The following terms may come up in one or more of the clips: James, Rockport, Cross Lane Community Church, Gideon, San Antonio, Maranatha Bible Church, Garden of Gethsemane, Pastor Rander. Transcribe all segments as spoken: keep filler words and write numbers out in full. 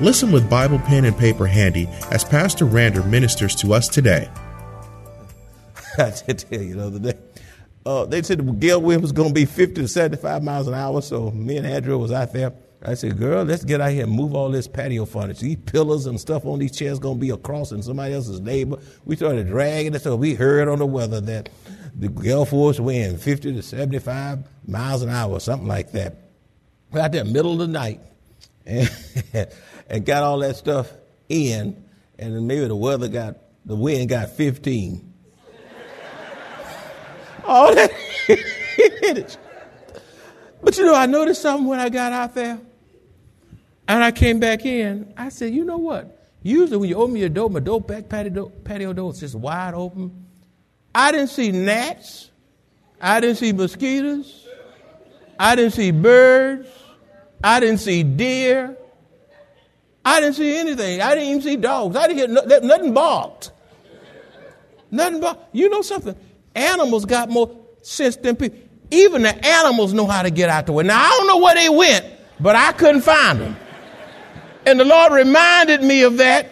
Listen with Bible pen and paper handy as Pastor Rander ministers to us today. I did tell you the other day, uh, they said the gale wind was going to be fifty to seventy-five miles an hour, so me and Andrew was out there. I said, girl, let's get out here and move all this patio furniture. These pillars and stuff on these chairs going to be across in somebody else's neighbor. We started dragging it, so we heard on the weather that the gale force wind, fifty to seventy-five miles an hour, something like that. We're out there middle of the night and, and got all that stuff in, and then maybe the weather got, the wind got fifteen. All that. But, you know, I noticed something when I got out there and I came back in. I said, you know what? Usually when you open your door, my door back patio, patio door is just wide open. I didn't see gnats. I didn't see mosquitoes. I didn't see birds. I didn't see deer. I didn't see anything. I didn't even see dogs. I didn't hear no, nothing barked. Nothing barked. You know something? Animals got more sense than people. Even the animals know how to get out the way. Now, I don't know where they went, but I couldn't find them. And the Lord reminded me of that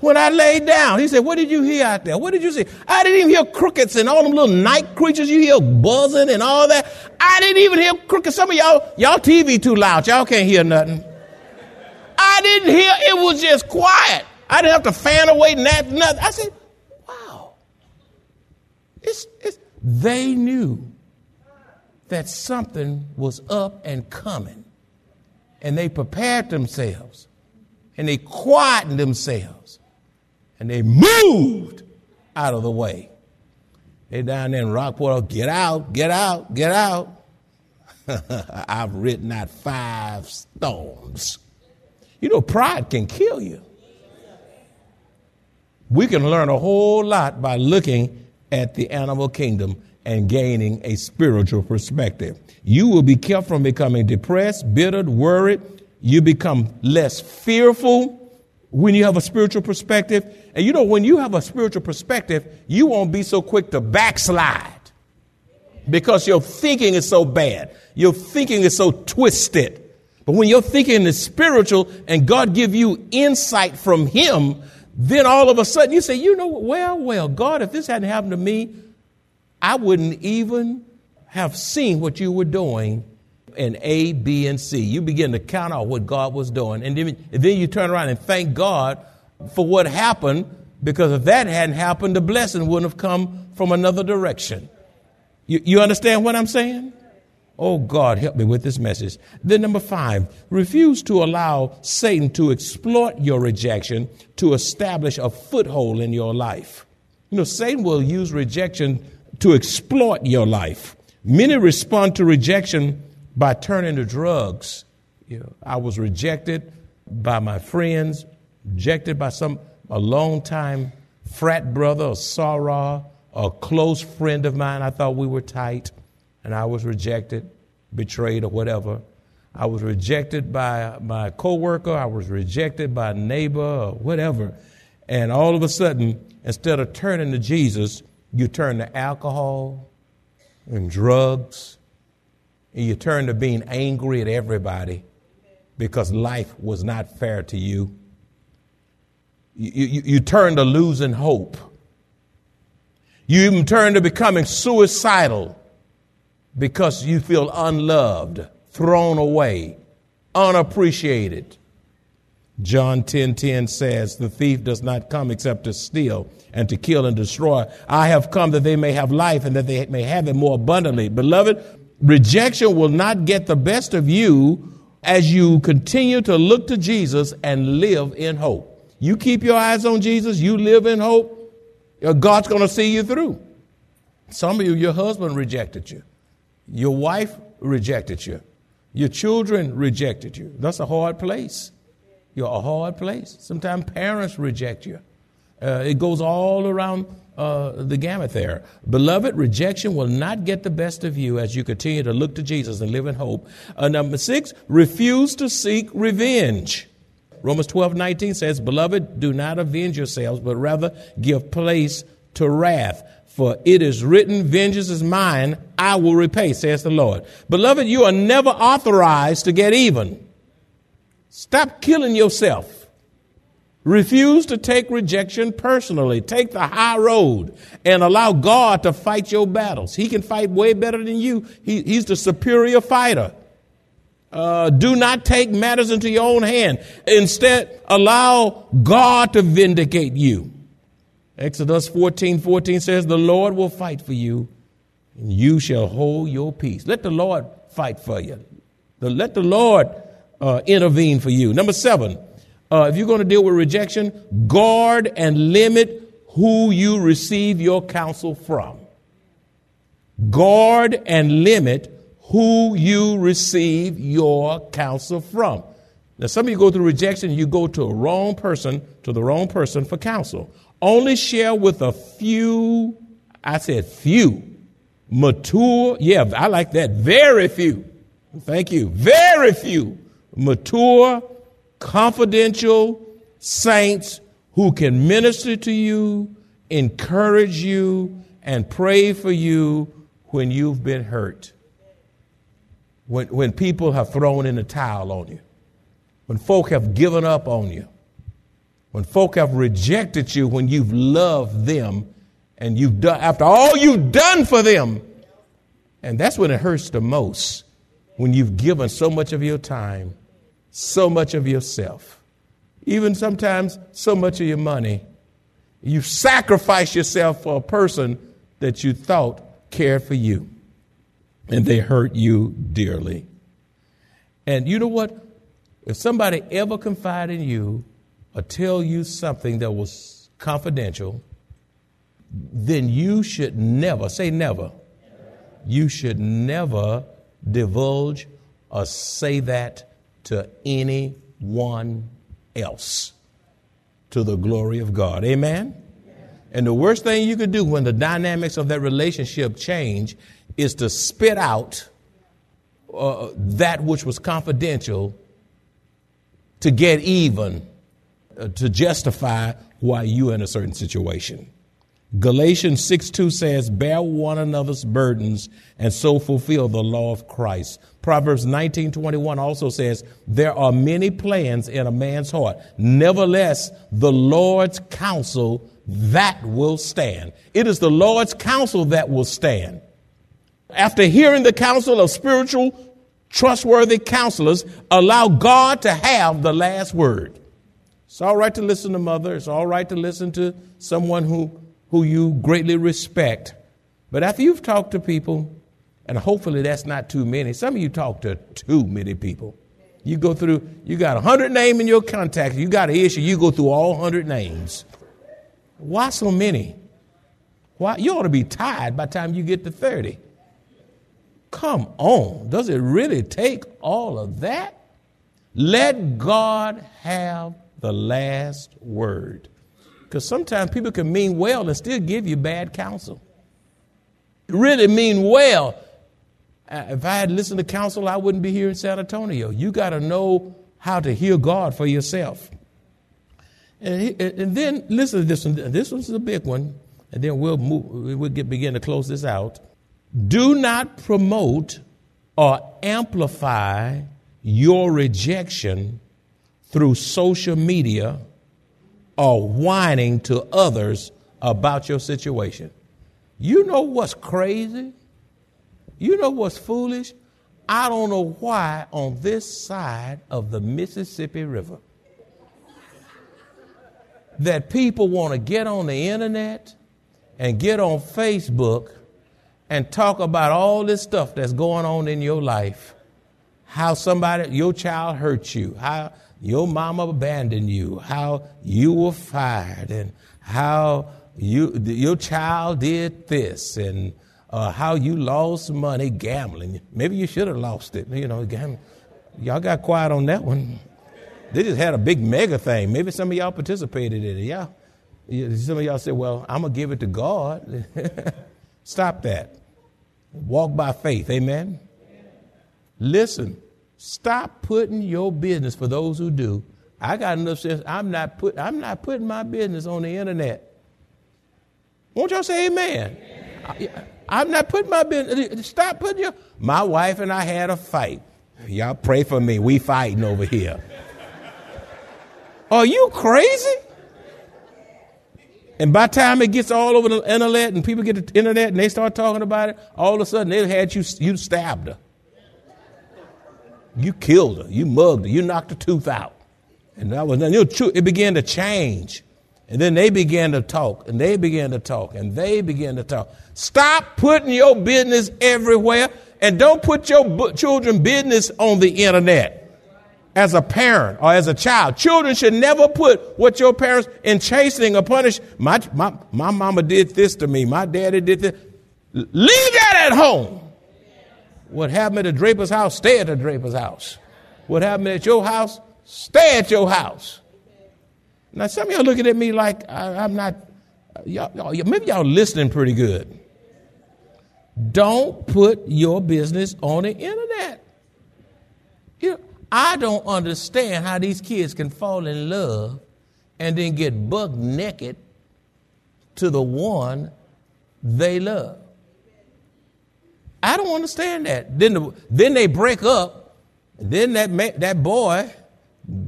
when I laid down. He said, what did you hear out there? What did you see? I didn't even hear crickets and all them little night creatures you hear buzzing and all that. I didn't even hear crickets. Some of y'all, y'all T V too loud. Y'all can't hear nothing. I didn't hear. It was just quiet. I didn't have to fan away nothing. I said, It's, it's, they knew that something was up and coming, and they prepared themselves, and they quietened themselves, and they moved out of the way. They down there in Rockport, get out, get out, get out. I've written out five storms. You know, pride can kill you. We can learn a whole lot by looking at the animal kingdom and gaining a spiritual perspective. You will be kept from becoming depressed, bitter, worried. You become less fearful when you have a spiritual perspective. And you know, when you have a spiritual perspective, you won't be so quick to backslide because your thinking is so bad. Your thinking is so twisted. But when your thinking is spiritual and God give you insight from Him, then all of a sudden you say, you know, well, well, God, if this hadn't happened to me, I wouldn't even have seen what you were doing in A, B, and C. You begin to count out what God was doing. And then, and then you turn around and thank God for what happened, because if that hadn't happened, the blessing wouldn't have come from another direction. You, you understand what I'm saying? Oh, God, help me with this message. Then number five, refuse to allow Satan to exploit your rejection to establish a foothold in your life. You know, Satan will use rejection to exploit your life. Many respond to rejection by turning to drugs. You know, I was rejected by my friends, rejected by some a longtime frat brother or soror, a close friend of mine. I thought we were tight. And I was rejected, betrayed, or whatever. I was rejected by my coworker. I was rejected by a neighbor, or whatever. And all of a sudden, instead of turning to Jesus, you turn to alcohol and drugs. And you turn to being angry at everybody because life was not fair to you. You, you, you turn to losing hope. You even turn to becoming suicidal, because you feel unloved, thrown away, unappreciated. John ten ten says, the thief does not come except to steal and to kill and destroy. I have come that they may have life and that they may have it more abundantly. Beloved, rejection will not get the best of you as you continue to look to Jesus and live in hope. You keep your eyes on Jesus, you live in hope, God's going to see you through. Some of you, your husband rejected you. Your wife rejected you. Your children rejected you. That's a hard place. You're a hard place. Sometimes parents reject you. Uh, it goes all around uh, the gamut there. Beloved, rejection will not get the best of you as you continue to look to Jesus and live in hope. Uh, number six, refuse to seek revenge. Romans twelve nineteen says, Beloved, do not avenge yourselves, but rather give place to wrath. For it is written, vengeance is mine, I will repay, says the Lord. Beloved, you are never authorized to get even. Stop killing yourself. Refuse to take rejection personally. Take the high road and allow God to fight your battles. He can fight way better than you. He, he's the superior fighter. Uh, do not take matters into your own hand. Instead, allow God to vindicate you. Exodus fourteen fourteen says, The Lord will fight for you, and you shall hold your peace. Let the Lord fight for you. Let the Lord uh, intervene for you. Number seven, uh, if you're going to deal with rejection, guard and limit who you receive your counsel from. Guard and limit who you receive your counsel from. Now, some of you go through rejection, you go to a wrong person, to the wrong person for counsel. Only share with a few, I said few, mature, yeah, I like that, very few, thank you, very few, mature, confidential saints who can minister to you, encourage you, and pray for you when you've been hurt, when, when people have thrown in the towel on you, when folk have given up on you. When folk have rejected you, when you've loved them and you've done, after all you've done for them. And that's when it hurts the most, when you've given so much of your time, so much of yourself, even sometimes so much of your money. You've sacrificed yourself for a person that you thought cared for you, and they hurt you dearly. And you know what? If somebody ever confided in you, or tell you something that was confidential, then you should never, say never, you should never divulge or say that to anyone else, to the glory of God. Amen? Yes. And the worst thing you could do when the dynamics of that relationship change is to spit out uh, that which was confidential to get even, to justify why you are in a certain situation. Galatians six two says, bear one another's burdens and so fulfill the law of Christ. Proverbs nineteen twenty-one also says, there are many plans in a man's heart. Nevertheless, the Lord's counsel that will stand. It is the Lord's counsel that will stand. After hearing the counsel of spiritual, trustworthy counselors, allow God to have the last word. It's all right to listen to mother. It's all right to listen to someone who, who you greatly respect. But after you've talked to people, and hopefully that's not too many. Some of you talk to too many people. You go through, you got one hundred names in your contacts. You got an issue, you go through all one hundred names. Why so many? Why? You ought to be tired by the time you get to thirty. Come on. Does it really take all of that? Let God have the last word. Because sometimes people can mean well and still give you bad counsel. Really mean well. If I had listened to counsel, I wouldn't be here in San Antonio. You got to know how to hear God for yourself. And, he, and then listen to this one. This one's a big one. And then we'll move. We'll get, begin to close this out. Do not promote or amplify your rejection through social media or whining to others about your situation. You know what's crazy? You know what's foolish? I don't know why on this side of the Mississippi River that people want to get on the internet and get on Facebook and talk about all this stuff that's going on in your life. How somebody, your child hurt you, how your mama abandoned you, how you were fired, and how you your child did this, and uh, how you lost money gambling. Maybe you should have lost it. You know, y'all got quiet on that one. They just had a big mega thing. Maybe some of y'all participated in it. Yeah. Some of y'all said, well, I'm going to give it to God. Stop that. Walk by faith. Amen. Listen, stop putting your business, for those who do. I got enough sense. I'm not put. I'm not putting my business on the internet. Won't y'all say amen? Amen. I, I'm not putting my business. Stop putting your. My wife and I had a fight. Y'all pray for me. We fighting over here. Are you crazy? And by the time it gets all over the internet and people get the internet and they start talking about it, all of a sudden they had you, you stabbed her. You killed her. You mugged her. You knocked her tooth out. And that was nothing. It began to change. And then they began to talk and they began to talk and they began to talk. Stop putting your business everywhere, and don't put your children's business on the internet. As a parent or as a child, children should never put what your parents in chastening or punish. My, my, my mama did this to me. My daddy did this. Leave that at home. What happened at Draper's house, stay at the Draper's house. What happened at your house, stay at your house. Now, some of y'all looking at me like I, I'm not, y'all, y'all, maybe y'all listening pretty good. Don't put your business on the internet. You know, I don't understand how these kids can fall in love and then get buck naked to the one they love. I don't understand that. Then, the, then they break up. Then that ma- that boy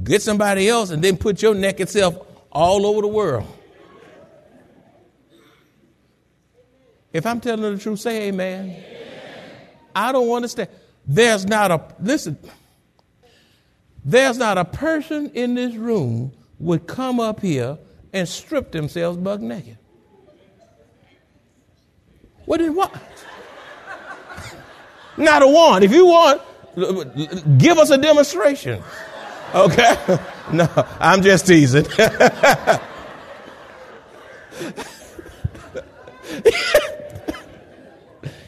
gets somebody else and then put your naked self all over the world. If I'm telling the truth, say amen. Amen. I don't understand. There's not a, listen. There's not a person in this room would come up here and strip themselves buck naked. What did what? Not a one. If you want, give us a demonstration. Okay? No, I'm just teasing.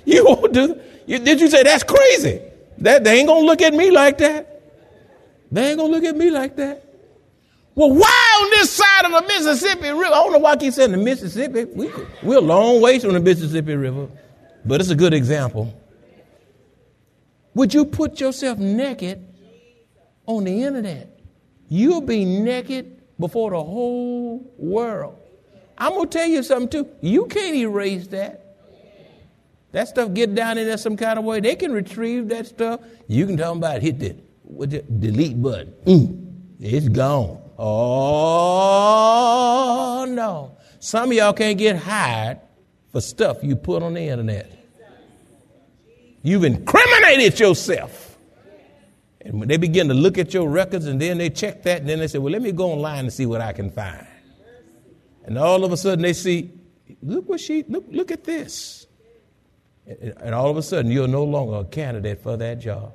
You won't do. You, did you say that's crazy? That they ain't gonna look at me like that. They ain't going to look at me like that. Well, why on this side of the Mississippi River? I don't know why I keep saying the Mississippi. We, we're a long ways from the Mississippi River, but it's a good example. Would you put yourself naked on the internet? You'll be naked before the whole world. I'm going to tell you something, too. You can't erase that. That stuff get down in there some kind of way. They can retrieve that stuff. You can talk about it. Hit that. With the delete button. Mm, it's gone. Oh, no. Some of y'all can't get hired for stuff you put on the internet. You've incriminated yourself. And when they begin to look at your records and then they check that and then they say, well, let me go online and see what I can find. And all of a sudden they see, look what she, look, look at this. And all of a sudden you're no longer a candidate for that job.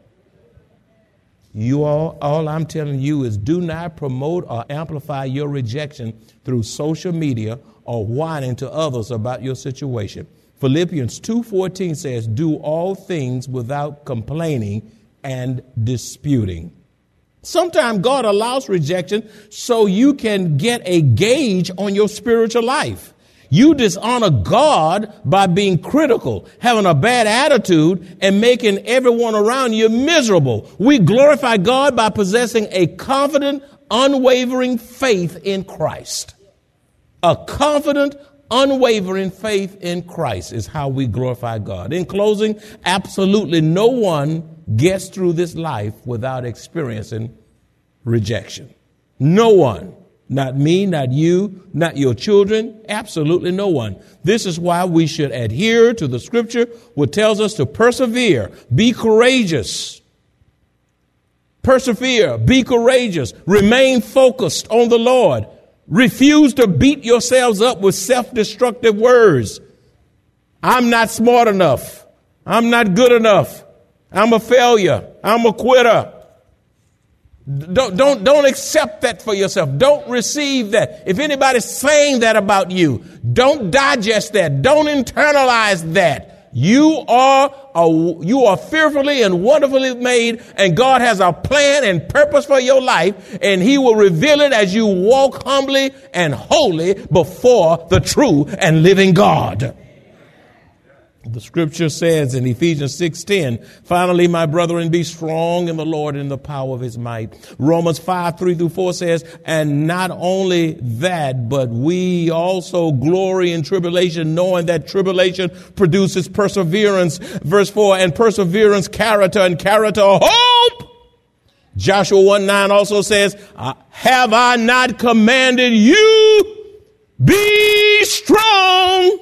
You all, all I'm telling you is do not promote or amplify your rejection through social media or whining to others about your situation. Philippians two fourteen says, do all things without complaining and disputing. Sometimes God allows rejection so you can get a gauge on your spiritual life. You dishonor God by being critical, having a bad attitude, and making everyone around you miserable. We glorify God by possessing a confident, unwavering faith in Christ. A confident, unwavering faith in Christ is how we glorify God. In closing, absolutely no one gets through this life without experiencing rejection. No one. Not me, not you, not your children, absolutely no one. This is why we should adhere to the scripture, which tells us to persevere, be courageous, persevere, be courageous, remain focused on the Lord, refuse to beat yourselves up with self-destructive words. I'm not smart enough. I'm not good enough. I'm a failure. I'm a quitter. Don't, don't, don't accept that for yourself. Don't receive that. If anybody's saying that about you, don't digest that. Don't internalize that. You are a, you are fearfully and wonderfully made, and God has a plan and purpose for your life, and he will reveal it as you walk humbly and holy before the true and living God. The scripture says in Ephesians six ten, finally, my brethren, be strong in the Lord and in the power of his might. Romans five three through four says, and not only that, but we also glory in tribulation, knowing that tribulation produces perseverance. Verse four, and perseverance, character, and character, hope. Joshua one nine also says, have I not commanded you, be strong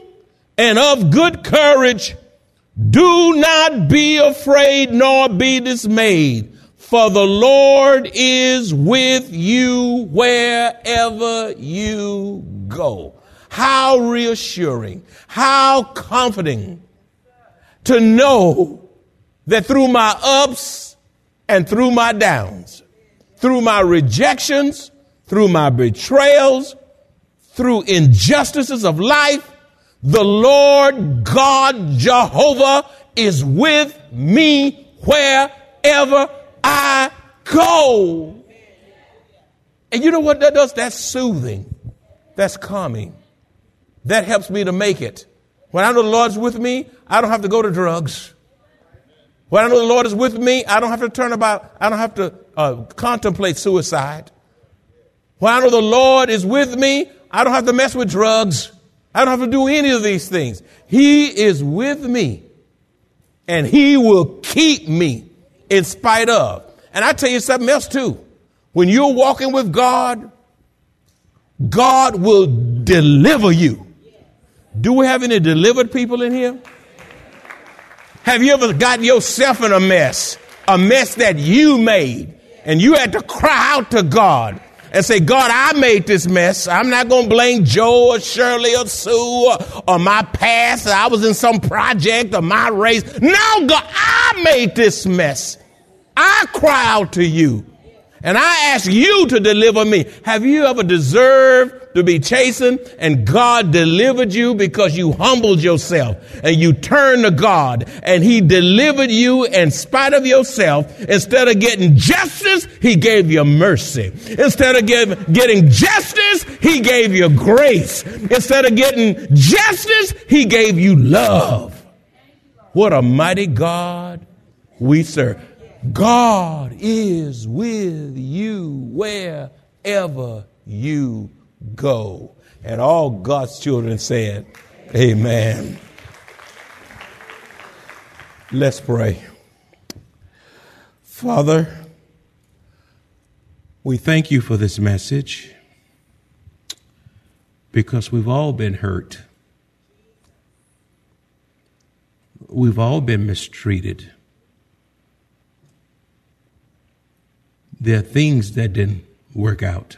and of good courage, do not be afraid nor be dismayed, for the Lord is with you wherever you go. How reassuring, how comforting to know that through my ups and through my downs, through my rejections, through my betrayals, through injustices of life, the Lord God, Jehovah, is with me wherever I go. And you know what that does? That's soothing. That's calming. That helps me to make it. When I know the Lord's with me, I don't have to go to drugs. When I know the Lord is with me, I don't have to turn about. I don't have to uh, contemplate suicide. When I know the Lord is with me, I don't have to mess with drugs. I don't have to do any of these things. He is with me, and he will keep me in spite of. And I tell you something else, too. When you're walking with God, God will deliver you. Do we have any delivered people in here? Have you ever gotten yourself in a mess, a mess that you made, and you had to cry out to God and say, God, I made this mess. I'm not going to blame Joe or Shirley or Sue or, or my past. I was in some project or my race. No, God, I made this mess. I cry out to you and I ask you to deliver me. Have you ever deserved to be chastened and God delivered you because you humbled yourself and you turned to God and he delivered you in spite of yourself? Instead of getting justice, he gave you mercy. Instead of give, getting justice, he gave you grace. Instead of getting justice, he gave you love. What a mighty God we serve. God is with you wherever you go. And all God's children said, amen. Amen. Let's pray. Father, we thank you for this message because we've all been hurt. We've all been mistreated. There are things that didn't work out.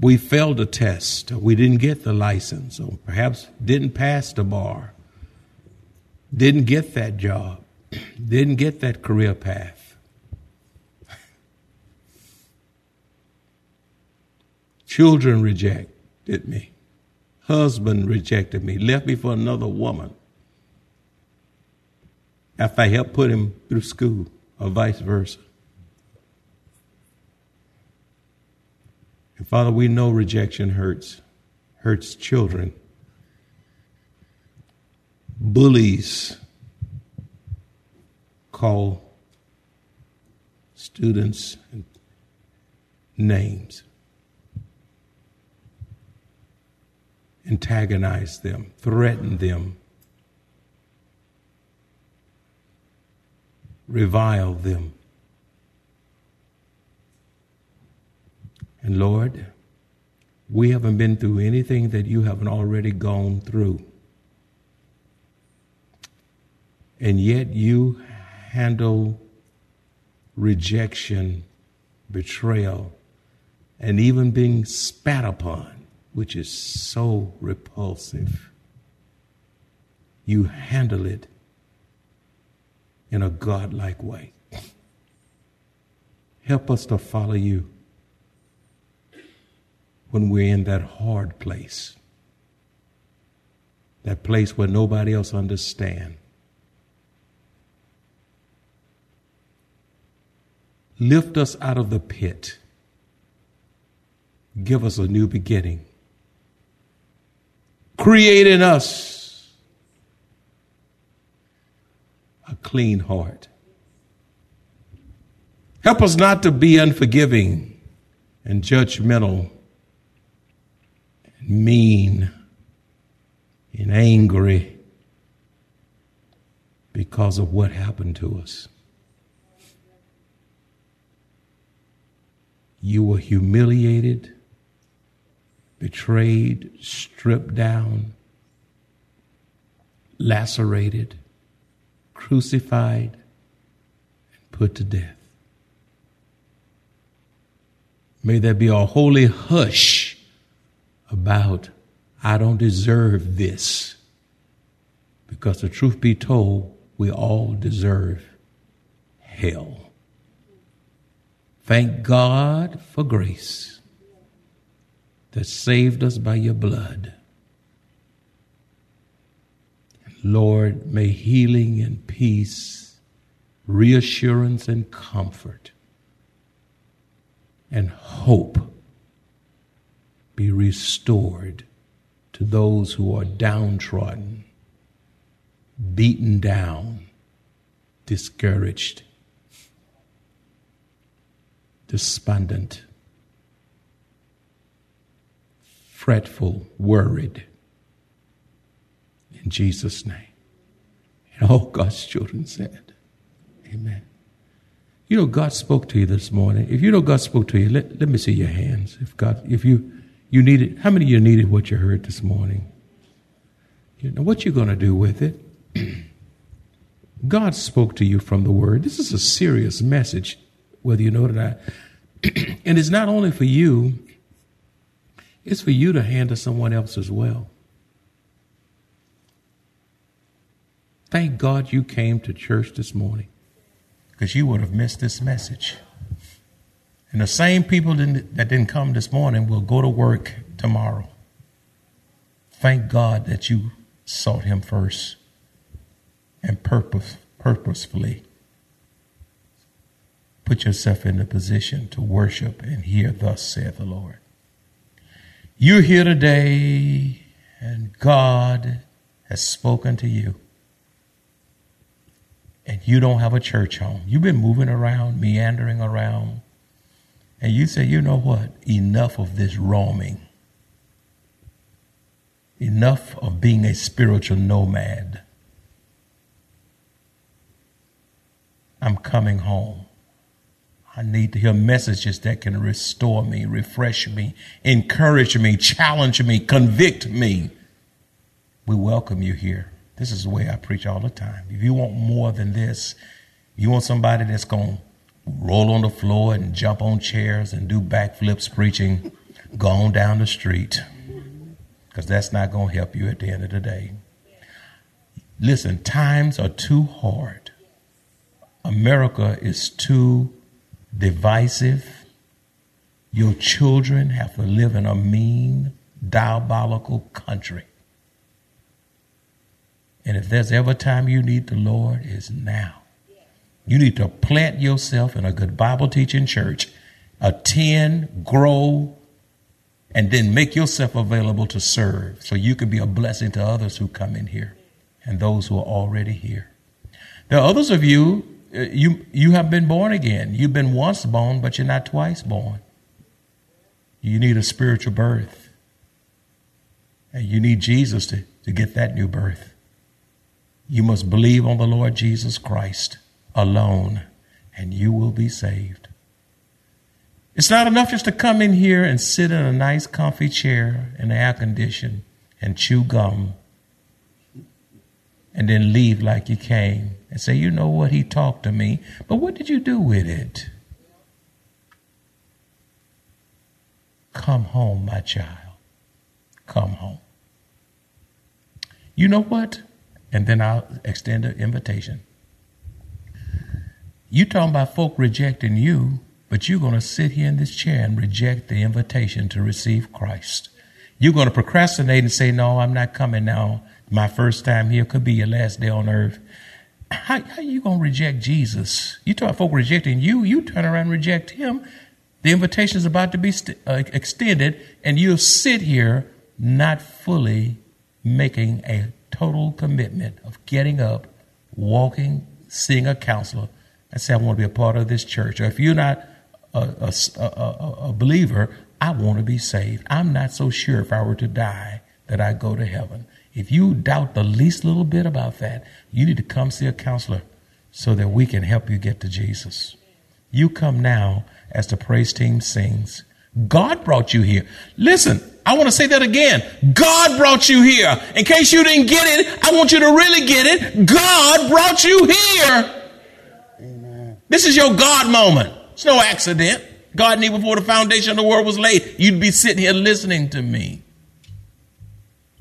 We failed a test, or we didn't get the license, or perhaps didn't pass the bar, didn't get that job, didn't get that career path. Children rejected me. Husband rejected me, left me for another woman after I helped put him through school, or vice versa. And Father, we know rejection hurts, hurts children, bullies call students names, antagonize them, threaten them, revile them. And Lord, we haven't been through anything that you haven't already gone through. And yet you handle rejection, betrayal, and even being spat upon, which is so repulsive. You handle it in a godlike way. Help us to follow you when we're in that hard place. that place where nobody else understands. Lift us out of the pit. Give us a new beginning. Create in us a clean heart. Help us not to be unforgiving and judgmental and mean and angry because of what happened to us. You were humiliated, betrayed, stripped down, lacerated, crucified, and put to death. May there be a holy hush about, I don't deserve this. Because the truth be told, we all deserve hell. Thank God for grace that saved us by your blood. Lord, may healing and peace, reassurance and comfort, and hope be restored to those who are downtrodden, beaten down, discouraged, despondent, fretful, worried. In Jesus' name. And all God's children said, amen. You know, God spoke to you this morning. If you know God spoke to you, let, let me see your hands. If God, if you, you needed, how many of you needed what you heard this morning? You know, what you're going to do with it? God spoke to you from the Word. This is a serious message, whether you know it or not. And it's not only for you. It's for you to hand to someone else as well. Thank God you came to church this morning, because you would have missed this message. And the same people didn't, that didn't come this morning will go to work tomorrow. Thank God that you sought him first and purpose, purposefully put yourself in the position to worship and hear thus saith the Lord. You're here today and God has spoken to you. And you don't have a church home. You've been moving around, meandering around. And you say, you know what? Enough of this roaming. Enough of being a spiritual nomad. I'm coming home. I need to hear messages that can restore me, refresh me, encourage me, challenge me, convict me. We welcome you here. This is the way I preach all the time. If you want more than this, you want somebody that's going to roll on the floor and jump on chairs and do backflips preaching, go on down the street, because that's not going to help you at the end of the day. Listen, times are too hard. America is too divisive. Your children have to live in a mean, diabolical country. And if there's ever a time you need the Lord, it's now. You need to plant yourself in a good Bible teaching church, attend, grow, and then make yourself available to serve so you can be a blessing to others who come in here and those who are already here. There are others of you, you, you have been born again. You've been once born, but you're not twice born. You need a spiritual birth. And you need Jesus to, to get that new birth. You must believe on the Lord Jesus Christ alone, and you will be saved. It's not enough just to come in here and sit in a nice comfy chair in the air condition and chew gum and then leave like you came and say, you know what, he talked to me, but what did you do with it? Come home, my child. Come home. You know what? And then I'll extend an invitation. You talking about folk rejecting you, but you're going to sit here in this chair and reject the invitation to receive Christ. You're going to procrastinate and say, no, I'm not coming now my first time here could be your last day on earth. How how you going to reject Jesus? You talk folk rejecting you, you turn around and reject him. The invitation is about to be st- uh, extended, and you'll sit here not fully making a total commitment of getting up, walking, seeing a counselor, and say, I want to be a part of this church. Or if you're not a, a, a, a believer, I want to be saved. I'm not so sure if I were to die that I go to heaven. If you doubt the least little bit about that, you need to come see a counselor so that we can help you get to Jesus. You come now as the praise team sings. God brought you here. Listen, I want to say that again. God brought you here. In case you didn't get it, I want you to really get it. God brought you here. Amen. This is your God moment. It's no accident. God knew before the foundation of the world was laid, you'd be sitting here listening to me.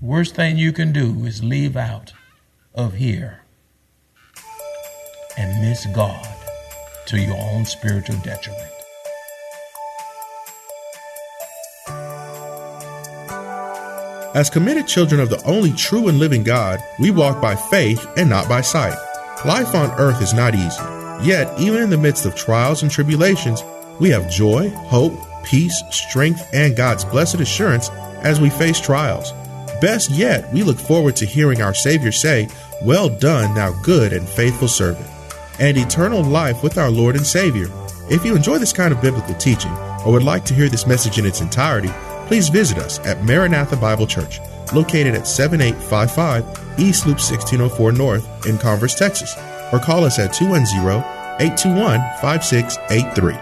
Worst thing you can do is leave out of here and miss God to your own spiritual detriment. As committed children of the only true and living God, we walk by faith and not by sight. Life on earth is not easy. Yet, even in the midst of trials and tribulations, we have joy, hope, peace, strength, and God's blessed assurance as we face trials. Best yet, we look forward to hearing our Savior say, "Well done, thou good and faithful servant," and eternal life with our Lord and Savior. If you enjoy this kind of biblical teaching or would like to hear this message in its entirety, please visit us at Maranatha Bible Church, located at seventy-eight fifty-five East Loop sixteen oh four North in Converse, Texas, or call us at two one zero, eight two one, five six eight three.